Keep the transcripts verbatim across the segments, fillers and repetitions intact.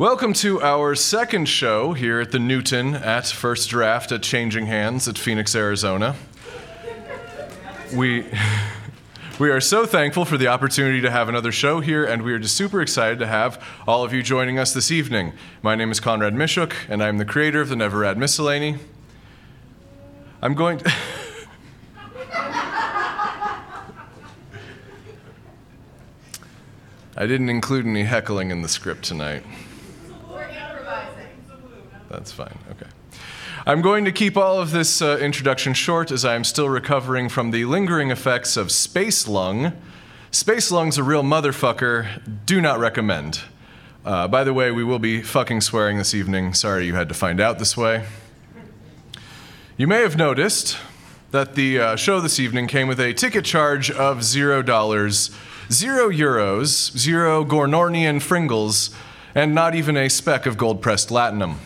Welcome to our second show here at The Newton at First Draft at Changing Hands at Phoenix, Arizona. We... We are so thankful for the opportunity to have another show here, and we are just super excited to have all of you joining us this evening. My name is Conrad Mishuk, and I'm the creator of the Never Rad Miscellany. I'm going to... I didn't include any heckling in the script tonight. We're improvising. That's fine, okay. I'm going to keep all of this uh, introduction short, as I am still recovering from the lingering effects of Space Lung. Space Lung's a real motherfucker. Do not recommend. Uh, by the way, we will be fucking swearing this evening. Sorry you had to find out this way. You may have noticed that the uh, show this evening came with a ticket charge of zero dollars, zero euros, zero Gornornian fringles, and not even a speck of gold-pressed latinum.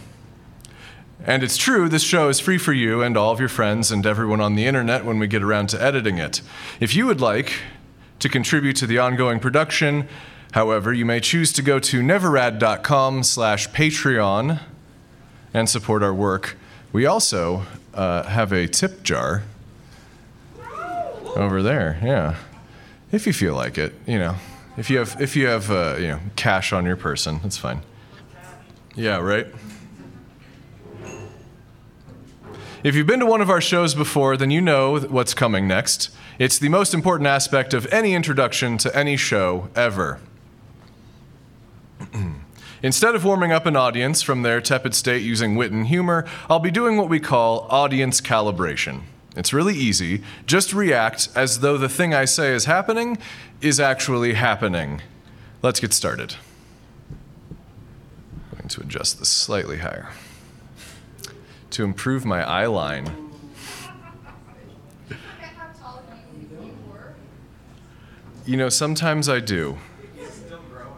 And it's true, this show is free for you and all of your friends and everyone on the internet when we get around to editing it. If you would like to contribute to the ongoing production, however, you may choose to go to neverrad dot com slash patreon and support our work. We also uh, have a tip jar over there, yeah. If you feel like it, you know. If you have, if you have uh, you know, cash on your person, that's fine. Yeah, right? If you've been to one of our shows before, then you know what's coming next. It's the most important aspect of any introduction to any show ever. Instead of warming up an audience from their tepid state using wit and humor, I'll be doing what we call audience calibration. It's really easy. Just react as though the thing I say is happening is actually happening. Let's get started. I'm going to adjust this slightly higher to improve my eye line. You know, sometimes I do. It's still growing.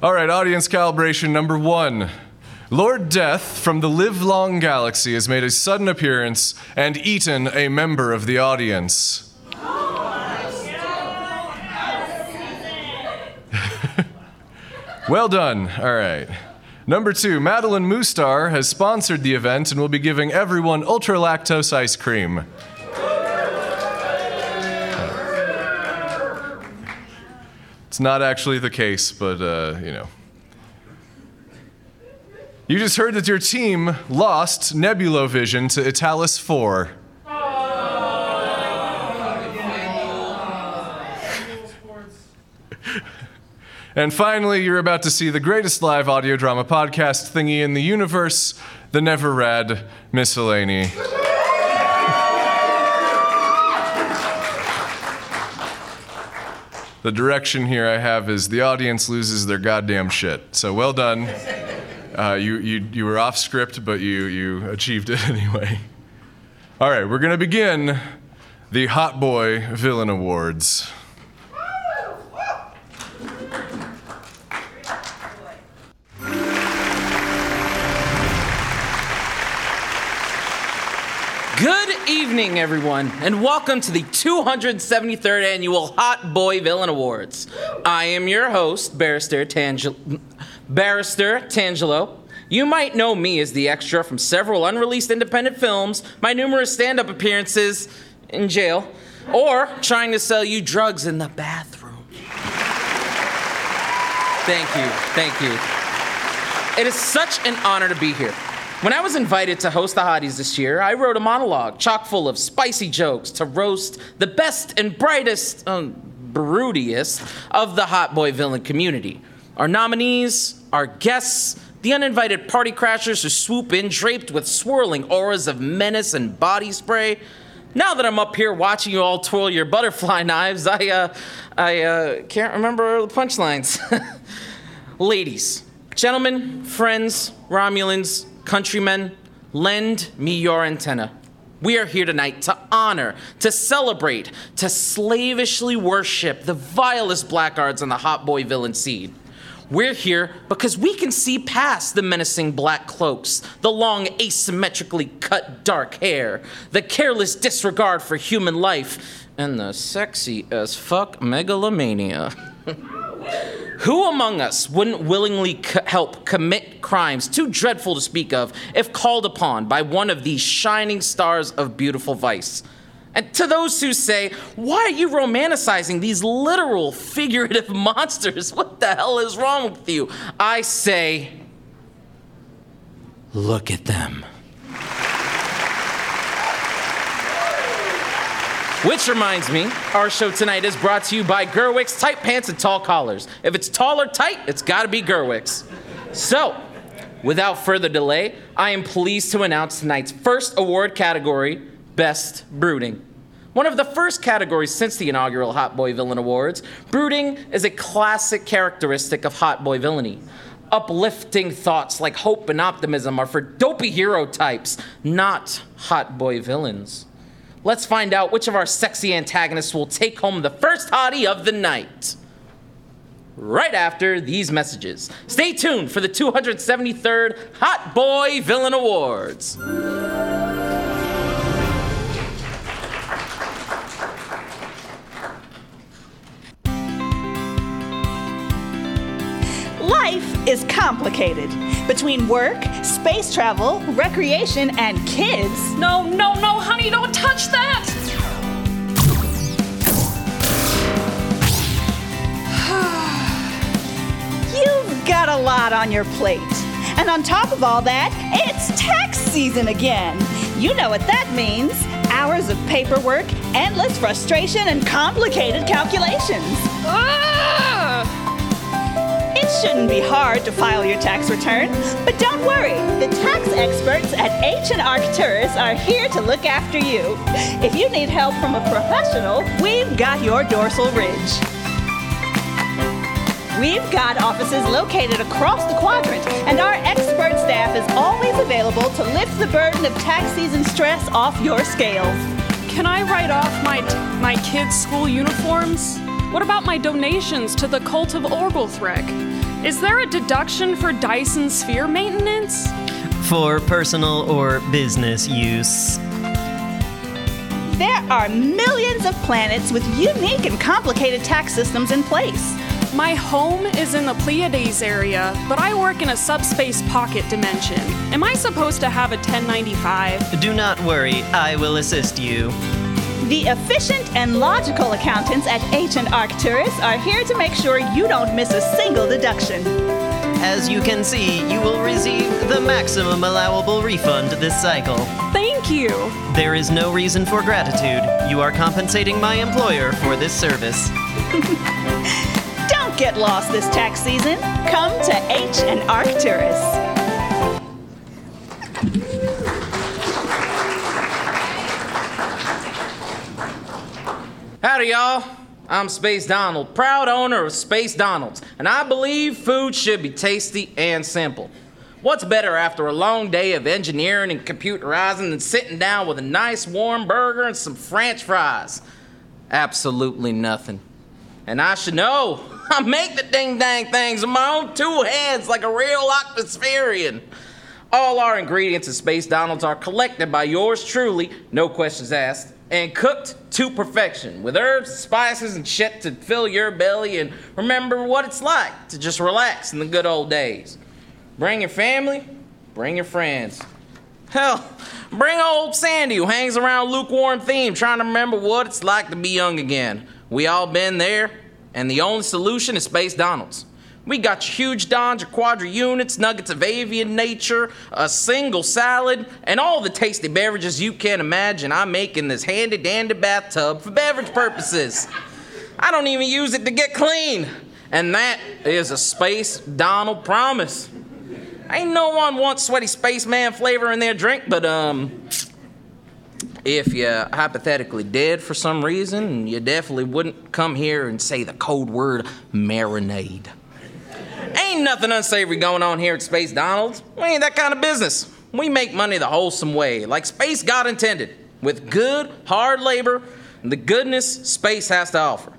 All right, audience calibration number one. Lord Death from the livelong galaxy has made a sudden appearance and eaten a member of the audience. Well done. All right. Number two, Madeline Moostar has sponsored the event and will be giving everyone ultra-lactose ice cream. Uh, it's not actually the case, but, uh, you know. You just heard that your team lost Nebulovision to Italis four. And finally, you're about to see the greatest live audio drama podcast thingy in the universe, the Never Rad Miscellany. The direction here I have is the audience loses their goddamn shit. So well done. Uh, you, you, you were off script, but you, you achieved it anyway. All right, we're going to begin the Hot Boy Villain Awards. Good evening, everyone, and welcome to the two hundred seventy-third Annual Hot Boy Villain Awards. I am your host, Barrister Tangelo. Barrister Tangelo. You might know me as the extra from several unreleased independent films, my numerous stand-up appearances in jail, or trying to sell you drugs in the bathroom. Thank you, thank you. It is such an honor to be here. When I was invited to host the Hotties this year, I wrote a monologue chock full of spicy jokes to roast the best and brightest, um, broodiest of the hot boy villain community. Our nominees, our guests, the uninvited party crashers who swoop in draped with swirling auras of menace and body spray. Now that I'm up here watching you all twirl your butterfly knives, I, uh, I uh, can't remember the punchlines. Ladies, gentlemen, friends, Romulans, countrymen, lend me your antenna. We are here tonight to honor, to celebrate, to slavishly worship the vilest blackguards on the hot boy villain scene. We're here because we can see past the menacing black cloaks, the long asymmetrically cut dark hair, the careless disregard for human life, and the sexy as fuck megalomania. Who among us wouldn't willingly co- help commit crimes too dreadful to speak of if called upon by one of these shining stars of beautiful vice? And to those who say, why are you romanticizing these literal figurative monsters? What the hell is wrong with you? I say, look at them. Which reminds me, our show tonight is brought to you by Gerwig's Tight Pants and Tall Collars. If it's tall or tight, it's gotta be Gerwig's. So, without further delay, I am pleased to announce tonight's first award category, Best Brooding. One of the first categories since the inaugural Hot Boy Villain Awards, brooding is a classic characteristic of hot boy villainy. Uplifting thoughts like hope and optimism are for dopey hero types, not hot boy villains. Let's find out which of our sexy antagonists will take home the first hottie of the night. Right after these messages. Stay tuned for the two hundred seventy-third Hot Boy Villain Awards. Life is complicated. Between work, space travel, recreation, and kids. No, no, no, honey, don't touch that! You've got a lot on your plate. And on top of all that, it's tax season again. You know what that means. Hours of paperwork, endless frustration, and complicated calculations. Ah! It shouldn't be hard to file your tax return, but don't worry, the tax experts at H and R Turris are here to look after you. If you need help from a professional, we've got your dorsal ridge. We've got offices located across the quadrant, and our expert staff is always available to lift the burden of tax season stress off your scales. Can I write off my t- my kids' school uniforms? What about my donations to the cult of Orgulthrek? Is there a deduction for Dyson sphere maintenance? For personal or business use. There are millions of planets with unique and complicated tax systems in place. My home is in the Pleiades area, but I work in a subspace pocket dimension. Am I supposed to have a ten ninety-five? Do not worry, I will assist you. The efficient and logical accountants at H and Arcturus are here to make sure you don't miss a single deduction. As you can see, you will receive the maximum allowable refund this cycle. Thank you. There is no reason for gratitude. You are compensating my employer for this service. Don't get lost this tax season. Come to H and Arcturus. Howdy, y'all. I'm Space Donald, proud owner of Space Donald's, and I believe food should be tasty and simple. What's better after a long day of engineering and computerizing than sitting down with a nice warm burger and some French fries? Absolutely nothing. And I should know, I make the ding-dang things with my own two hands like a real Octospherian. All our ingredients at Space Donald's are collected by yours truly, no questions asked, and cooked to perfection with herbs, spices, and shit to fill your belly and remember what it's like to just relax in the good old days. Bring your family, bring your friends. Hell, bring old Sandy who hangs around lukewarm theme trying to remember what it's like to be young again. We all been there, and the only solution is Space Donald's. We got your huge dons, your quadra units, nuggets of avian nature, a single salad, and all the tasty beverages you can imagine I make in this handy-dandy bathtub for beverage purposes. I don't even use it to get clean. And that is a Space Donald promise. Ain't no one wants sweaty spaceman flavor in their drink, but, um, if you hypothetically did for some reason, you definitely wouldn't come here and say the code word marinade. Ain't nothing unsavory going on here at Space Donald's. We ain't that kind of business. We make money the wholesome way, like space God intended, with good, hard labor and the goodness space has to offer.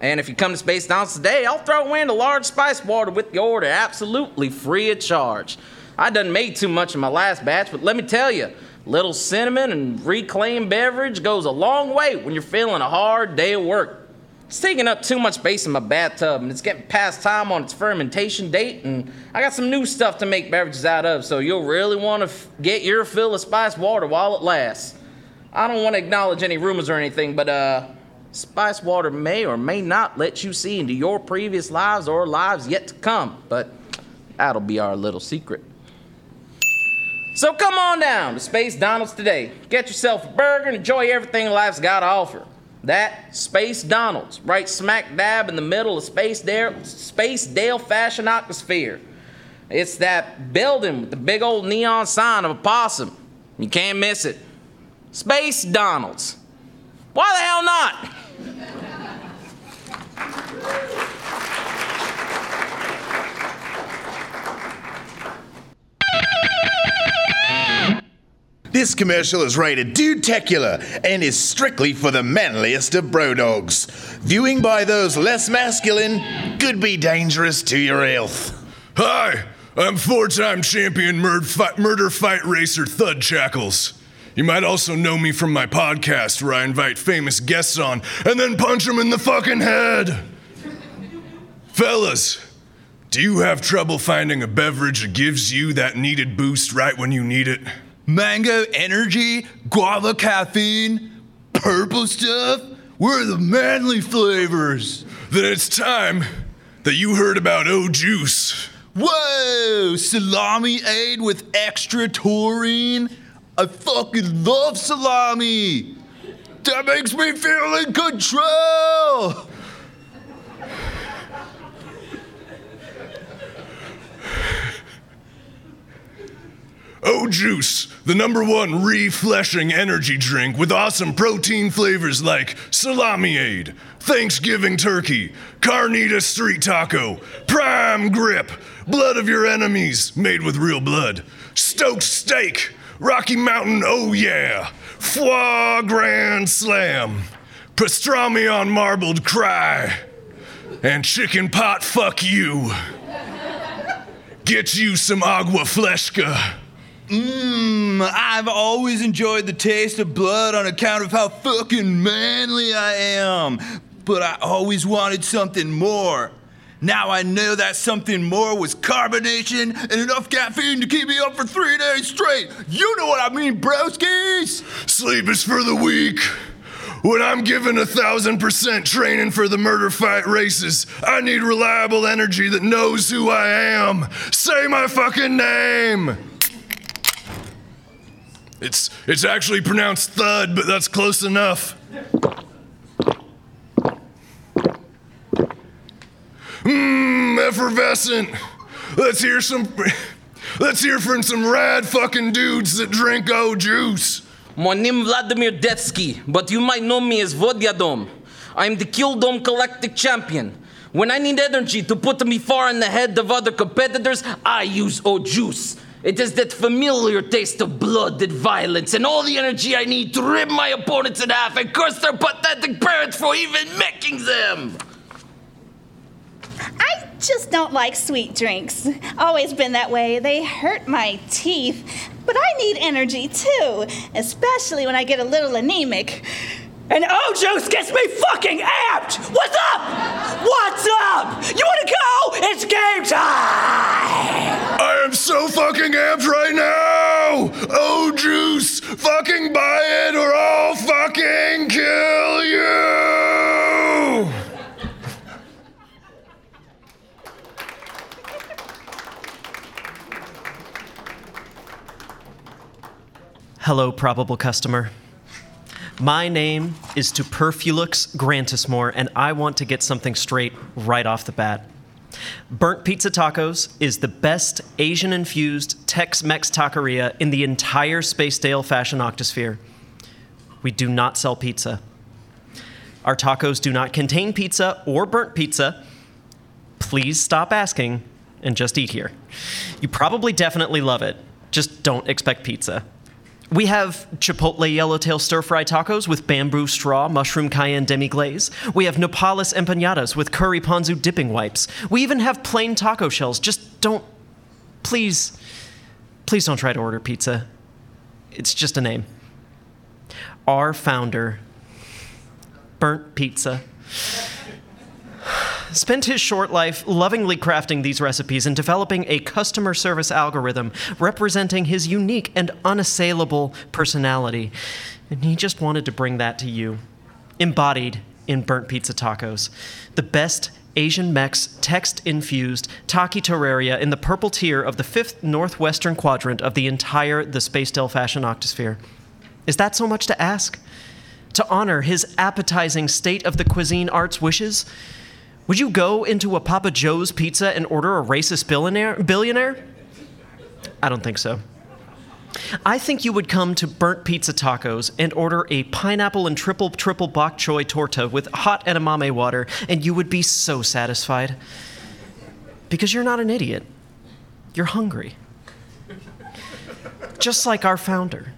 And if you come to Space Donald's today, I'll throw in a large spice water with your order absolutely free of charge. I done made too much in my last batch, but let me tell you, Little cinnamon and reclaimed beverage goes a long way when you're feeling a hard day at work. It's taking up too much space in my bathtub, and it's getting past time on its fermentation date, and I got some new stuff to make beverages out of, so you'll really want to f- get your fill of spiced water while it lasts. I don't want to acknowledge any rumors or anything, but uh, spiced water may or may not let you see into your previous lives or lives yet to come, but that'll be our little secret. So come on down to Space Donald's today. Get yourself a burger and enjoy everything life's got to offer. That Space Donald's, right smack dab in the middle of Space Dale, Space Dale Fashion Octosphere. It's that building with the big old neon sign of a possum. You can't miss it. Space Donald's. Why the hell not? This commercial is rated Dudecular and is strictly for the manliest of bro dogs. Viewing by those less masculine could be dangerous to your health. Hi, I'm four-time champion murder fight, murder fight racer Thud Shackles. You might also know me from my podcast where I invite famous guests on and then punch them in the fucking head. Fellas, do you have trouble finding a beverage that gives you that needed boost right when you need it? Mango energy, guava caffeine, purple stuff, we're the manly flavors. Then it's time that you heard about O Juice. Whoa, salami aid with extra taurine. I fucking love salami. That makes me feel in control. O Juice, the number one refreshing energy drink with awesome protein flavors like salami aid, Thanksgiving turkey, carnita street taco, prime grip, blood of your enemies made with real blood, Stoked steak, Rocky Mountain oh yeah, foie grand slam, pastrami on marbled cry, and chicken pot fuck you. Get you some agua fresca. Mmm, I've always enjoyed the taste of blood on account of how fucking manly I am. But I always wanted something more. Now I know that something more was carbonation and enough caffeine to keep me up for three days straight. You know what I mean, broskies? Sleep is for the weak. When I'm given a thousand percent training for the murder fight races, I need reliable energy that knows who I am. Say my fucking name. It's it's actually pronounced thud, but that's close enough. Mmm, effervescent. Let's hear some. Let's hear from some rad fucking dudes that drink O Juice. My name is Vladimir Detsky, but you might know me as Vodyadom. I'm the Kill Dome Galactic Champion. When I need energy to put me far in the head of other competitors, I use O Juice. It is that familiar taste of blood and violence and all the energy I need to rip my opponents in half and curse their pathetic parents for even making them. I just don't like sweet drinks. Always been that way. They hurt my teeth. But I need energy too, especially when I get a little anemic. And O Juice gets me fucking amped! What's up? What's up? You wanna go? It's game time! I am so fucking amped right now! O Juice, fucking buy it or I'll fucking kill you! Hello, probable customer. My name is Tuperfulux Grantismore, and I want to get something straight right off the bat. Burnt Pizza Tacos is the best Asian-infused Tex-Mex taqueria in the entire Space Dale Fashion Octosphere. We do not sell pizza. Our tacos do not contain pizza or burnt pizza. Please stop asking and just eat here. You probably definitely love it. Just don't expect pizza. We have chipotle yellowtail stir-fry tacos with bamboo straw, mushroom cayenne demi-glaze. We have Nopales empanadas with curry ponzu dipping wipes. We even have plain taco shells. Just don't... Please... Please don't try to order pizza. It's just a name. Our founder, Burnt Pizza, spent his short life lovingly crafting these recipes and developing a customer service algorithm representing his unique and unassailable personality. And he just wanted to bring that to you, embodied in Burnt Pizza Tacos, the best Asian Mex text-infused Taki Terraria in the purple tier of the fifth northwestern quadrant of the entire the Space Dale Fashion Octosphere. Is that so much to ask? To honor his appetizing state of the cuisine arts wishes? Would you go into a Papa Joe's pizza and order a racist billionaire? billionaire? I don't think so. I think you would come to Burnt Pizza Tacos and order a pineapple and triple triple bok choy torta with hot edamame water, and you would be so satisfied. Because you're not an idiot. You're hungry. Just like our founder,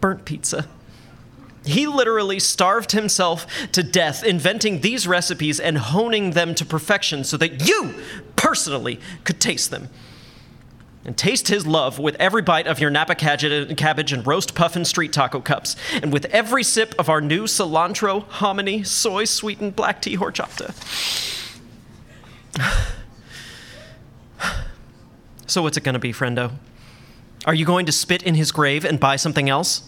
Burnt Pizza. He literally starved himself to death, inventing these recipes and honing them to perfection so that you, personally, could taste them. And taste his love with every bite of your Napa cabbage and roast puffin street taco cups, and with every sip of our new cilantro, hominy, soy-sweetened black tea horchata. So what's it gonna be, friendo? Are you going to spit in his grave and buy something else?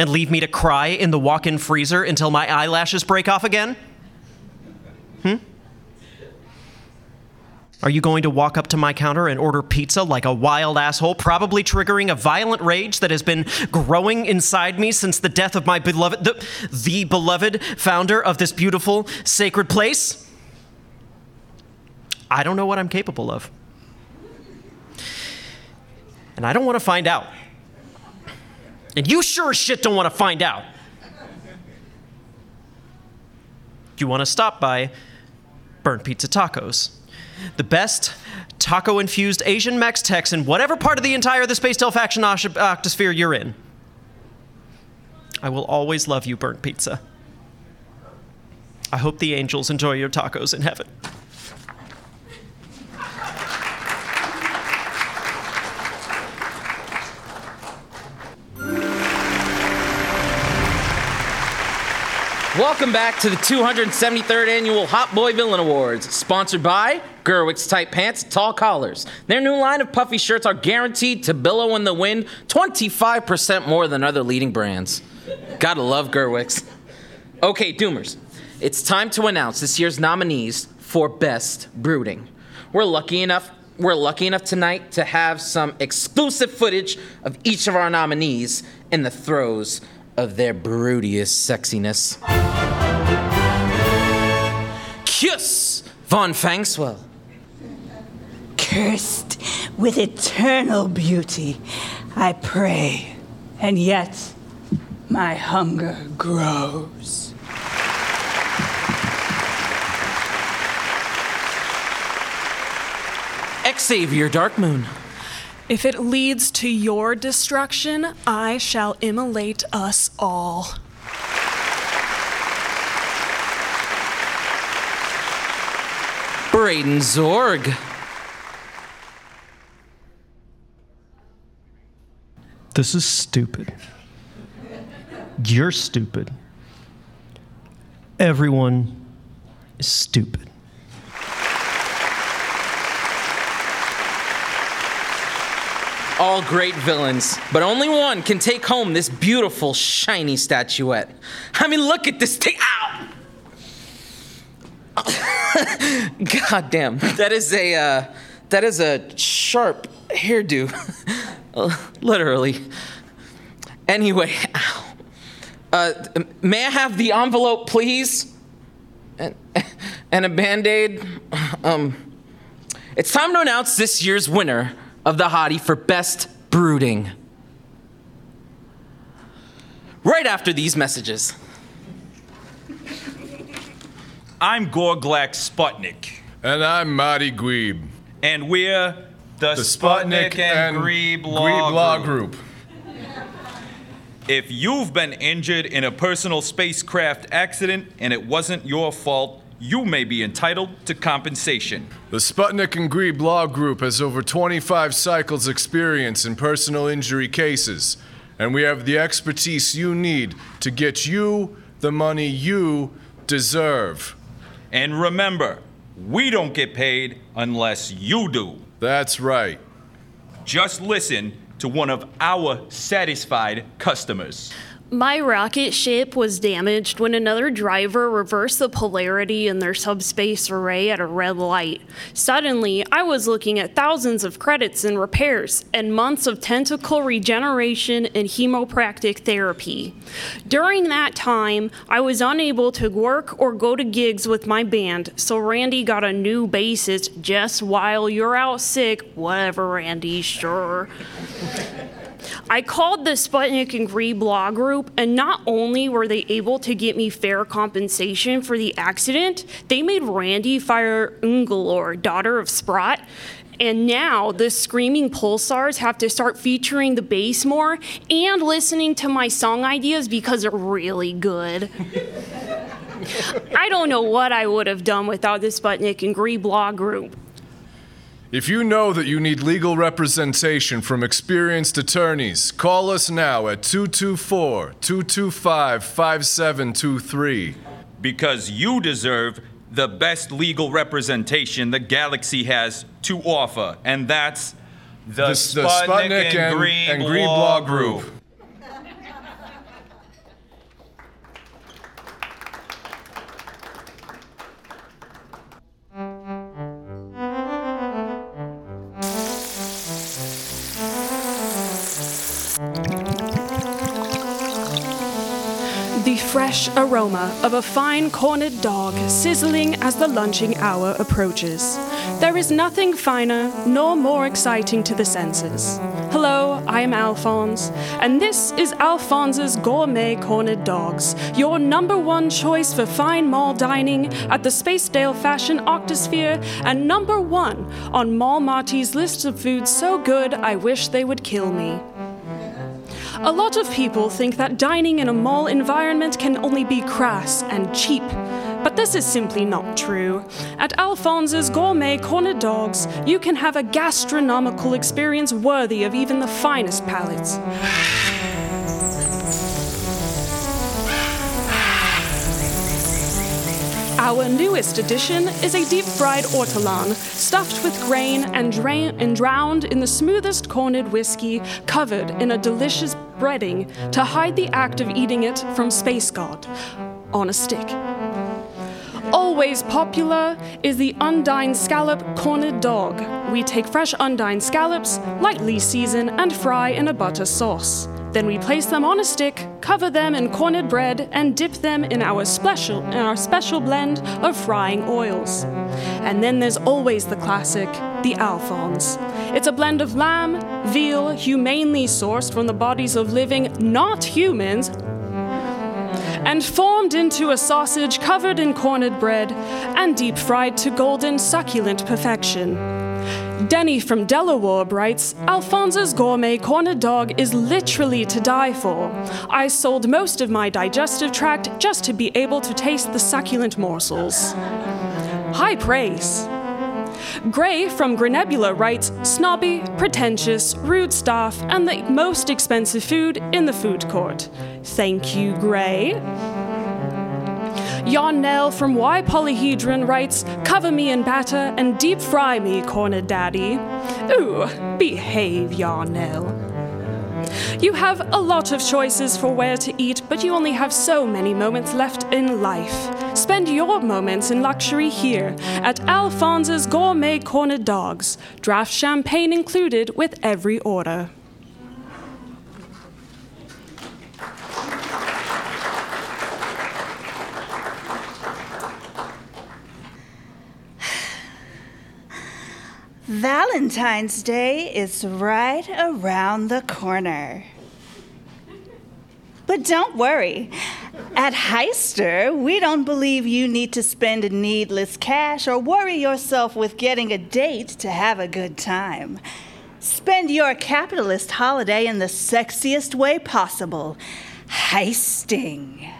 And leave me to cry in the walk-in freezer until my eyelashes break off again? Hmm? Are you going to walk up to my counter and order pizza like a wild asshole, probably triggering a violent rage that has been growing inside me since the death of my beloved, the, the beloved founder of this beautiful, sacred place? I don't know what I'm capable of. And I don't want to find out. And you sure as shit don't want to find out. You want to stop by Burnt Pizza Tacos, the best taco-infused Asian Mex Tex in whatever part of the entire the Space Dale Faction Octosphere you're in. I will always love you, Burnt Pizza. I hope the angels enjoy your tacos in heaven. Welcome back to the two hundred seventy-third Annual Hot Boy Villain Awards, sponsored by Gerwig's Tight Pants and Tall Collars. Their new line of puffy shirts are guaranteed to billow in the wind twenty-five percent more than other leading brands. Gotta love Gerwig's. Okay, Doomers, it's time to announce this year's nominees for Best Brooding. We're lucky enough, we're lucky enough tonight to have some exclusive footage of each of our nominees in the throes of their broodiest sexiness. Kiss von Fangswell. Cursed with eternal beauty, I pray, and yet my hunger grows. Xavier Darkmoon. If it leads to your destruction, I shall immolate us all. Braden Zorg. This is stupid. You're stupid. Everyone is stupid. All great villains, but only one can take home this beautiful, shiny statuette. I mean, look at this thing. Ow! God damn, that is a, uh, that is a sharp hairdo. Literally. Anyway, ow. Uh, may I have the envelope, please? And, and a Band-Aid? Um, it's time to announce this year's winner of the hottie for Best Brooding. Right after these messages. I'm Gorglak Sputnik. And I'm Marty Gweeb. And we're the, the Sputnik, Sputnik and, and Gweeb Law, Law Group. If you've been injured in a personal spacecraft accident and it wasn't your fault, you may be entitled to compensation. The Sputnik and Gweeb Law Group has over twenty-five cycles experience in personal injury cases. and we have the expertise you need to get you the money you deserve. And remember, we don't get paid unless you do. That's right. Just listen to one of our satisfied customers. My rocket ship was damaged when another driver reversed the polarity in their subspace array at a red light. Suddenly, I was looking at thousands of credits in repairs and months of tentacle regeneration and hemopractic therapy. During that time, I was unable to work or go to gigs with my band, so Randy got a new bassist just while you're out sick. Whatever, Randy, sure. I called the Sputnik and Gweeb Law Group, and not only were they able to get me fair compensation for the accident, they made Randy fire Ungalore, daughter of Sprott. And now the Screaming Pulsars have to start featuring the bass more and listening to my song ideas because they're really good. I don't know what I would have done without the Sputnik and Gweeb Law Group. If you know that you need legal representation from experienced attorneys, call us now at two two four, two two five, five seven two three. Because you deserve the best legal representation the galaxy has to offer, and that's the, the, Sputnik, the Sputnik and, and Gweeb Law Group. Group. Fresh aroma of a fine cornered dog sizzling as the lunching hour approaches. There is nothing finer nor more exciting to the senses. Hello, I am Alphonse, and this is Alphonse's Gourmet Corned Dogs, your number one choice for fine mall dining at the Space Dale Fashion Octosphere, and number one on Mall Marty's list of foods so good I wish they would kill me. A lot of people think that dining in a mall environment can only be crass and cheap, but this is simply not true. At Alphonse's Gourmet Corned Dogs, you can have a gastronomical experience worthy of even the finest palates. Our newest addition is a deep-fried ortolan, stuffed with grain and, dra- and drowned in the smoothest corned whiskey, covered in a delicious breading to hide the act of eating it from Space God on a stick. Always popular is the Undine Scallop Corned Dog. We take fresh Undine scallops, lightly season, and fry in a butter sauce. Then we place them on a stick, cover them in corned bread, and dip them in our special in our special blend of frying oils. And then there's always the classic, the Alphonse. It's a blend of lamb, veal, humanely sourced from the bodies of living, not humans, and formed into a sausage covered in corned bread and deep-fried to golden, succulent perfection. Denny from Delaware writes, Alphonse's Gourmet Corned Dog is literally to die for. I sold most of my digestive tract just to be able to taste the succulent morsels. High praise. Gray from Grenebula writes, snobby, pretentious, rude staff, and the most expensive food in the food court. Thank you, Gray. Yarnell from Y Polyhedron writes, cover me in batter and deep fry me, corner daddy. Ooh, behave, Yarnell. You have a lot of choices for where to eat, but you only have so many moments left in life. Spend your moments in luxury here at Alphonse's Gourmet Corned Dogs. Draft champagne included with every order. Valentine's Day is right around the corner. But don't worry. At Heister, we don't believe you need to spend needless cash or worry yourself with getting a date to have a good time. Spend your capitalist holiday in the sexiest way possible, heisting.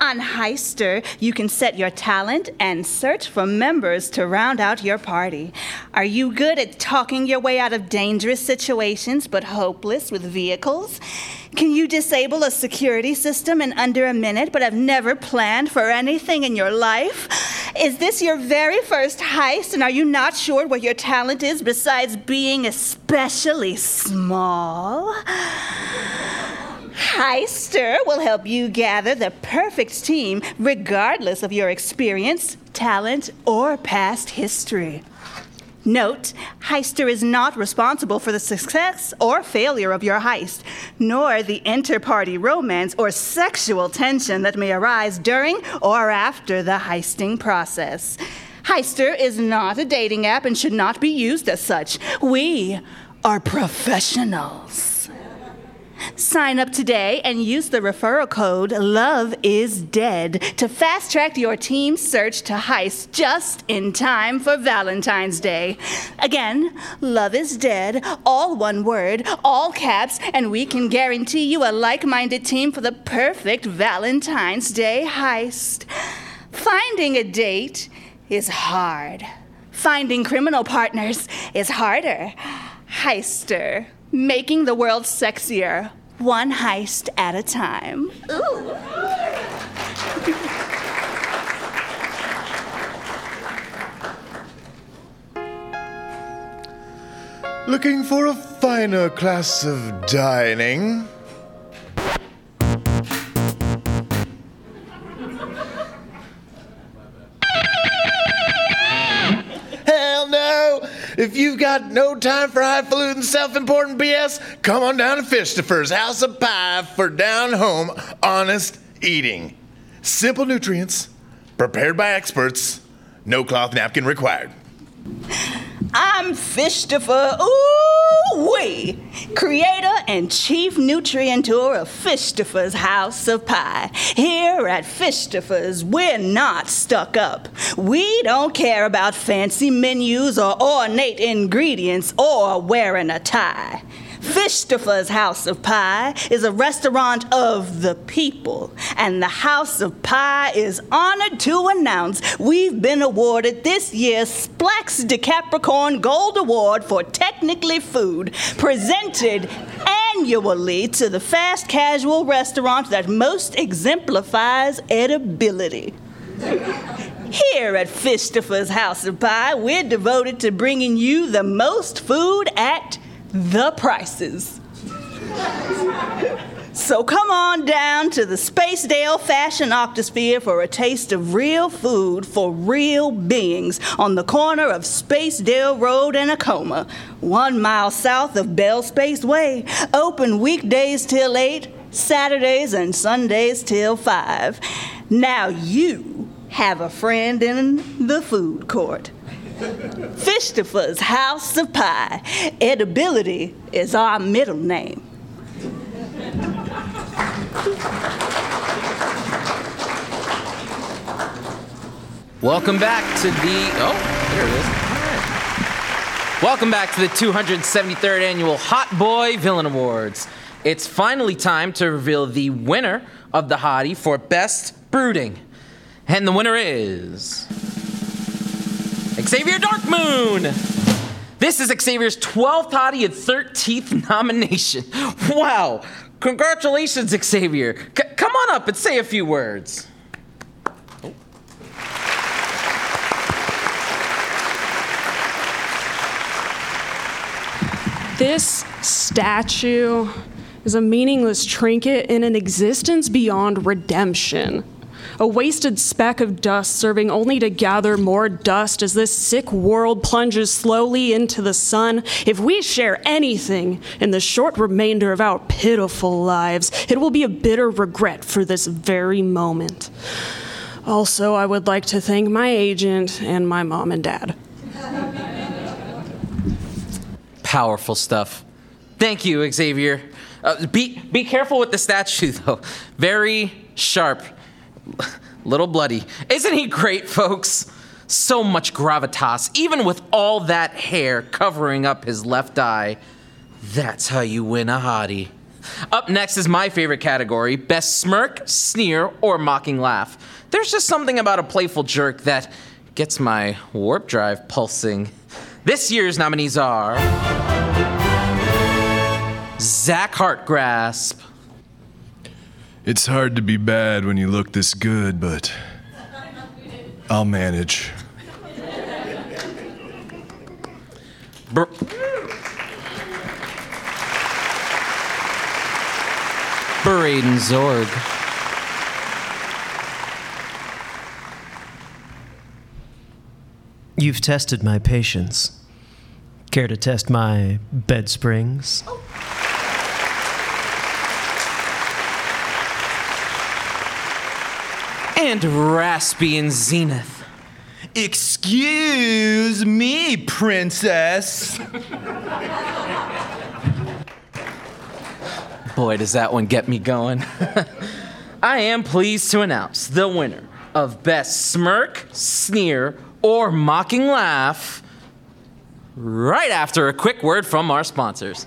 On Heister, you can set your talent and search for members to round out your party. Are you good at talking your way out of dangerous situations but hopeless with vehicles? Can you disable a security system in under a minute but have never planned for anything in your life? Is this your very first heist, and are you not sure what your talent is besides being especially small? Heister will help you gather the perfect team, regardless of your experience, talent, or past history. Note, Heister is not responsible for the success or failure of your heist, nor the inter-party romance or sexual tension that may arise during or after the heisting process. Heister is not a dating app and should not be used as such. We are professionals. Sign up today and use the referral code LOVEISDEAD to fast-track your team's search to heist just in time for Valentine's Day. Again, love is dead, all one word, all caps, and we can guarantee you a like-minded team for the perfect Valentine's Day heist. Finding a date is hard. Finding criminal partners is harder. Heister. Making the world sexier, one heist at a time. Ooh. Looking for a finer class of dining? If you've got no time for highfalutin self-important B S, come on down to Fishtuffer's House of Pie for down-home, honest eating. Simple nutrients, prepared by experts, no cloth napkin required. I'm Fishtuffer, ooh-wee, creator and chief nutrientor of Fishtuffer's House of Pie. Here at Fishtuffer's, we're not stuck up. We don't care about fancy menus or ornate ingredients or wearing a tie. Fishtuffer's House of Pie is a restaurant of the people, and the House of Pie is honored to announce we've been awarded this year's Splax de Capricorn Gold Award for Technically Food, presented annually to the fast casual restaurant that most exemplifies edibility. Here at Fishtuffer's House of Pie, we're devoted to bringing you the most food at the prices. So come on down to the Space Dale Fashion Octosphere for a taste of real food for real beings on the corner of Space Dale Road and Acoma, one mile south of Bell Space Way, open weekdays till eight, Saturdays and Sundays till five. Now you have a friend in the food court. Fishtuffer's House of Pie. Edibility is our middle name. Welcome back to the... Oh, there it is. All right. Welcome back to the two hundred seventy-third Annual Hot Boy Villain Awards. It's finally time to reveal the winner of the hottie for Best Brooding. And the winner is... Xavier Darkmoon! This is Xavier's twelfth hottie and thirteenth nomination. Wow! Congratulations, Xavier. C- come on up and say a few words. Oh. This statue is a meaningless trinket in an existence beyond redemption. A wasted speck of dust serving only to gather more dust as this sick world plunges slowly into the sun. If we share anything in the short remainder of our pitiful lives, it will be a bitter regret for this very moment. Also, I would like to thank my agent and my mom and dad. Powerful stuff. Thank you, Xavier. Uh, be, be careful with the statue, though. Very sharp. Little bloody. Isn't he great, folks? So much gravitas, even with all that hair covering up his left eye. That's how you win a hottie. Up next is my favorite category, best smirk, sneer, or mocking laugh. There's just something about a playful jerk that gets my warp drive pulsing. This year's nominees are Zach Hartgrasp. It's hard to be bad when you look this good, but I'll manage. Bur- Braden Zorg. You've tested my patience. Care to test my bed springs? Oh. And Raspian Zenith. Excuse me, princess. Boy, does that one get me going. I am pleased to announce the winner of Best Smirk, Sneer, or Mocking Laugh right after a quick word from our sponsors.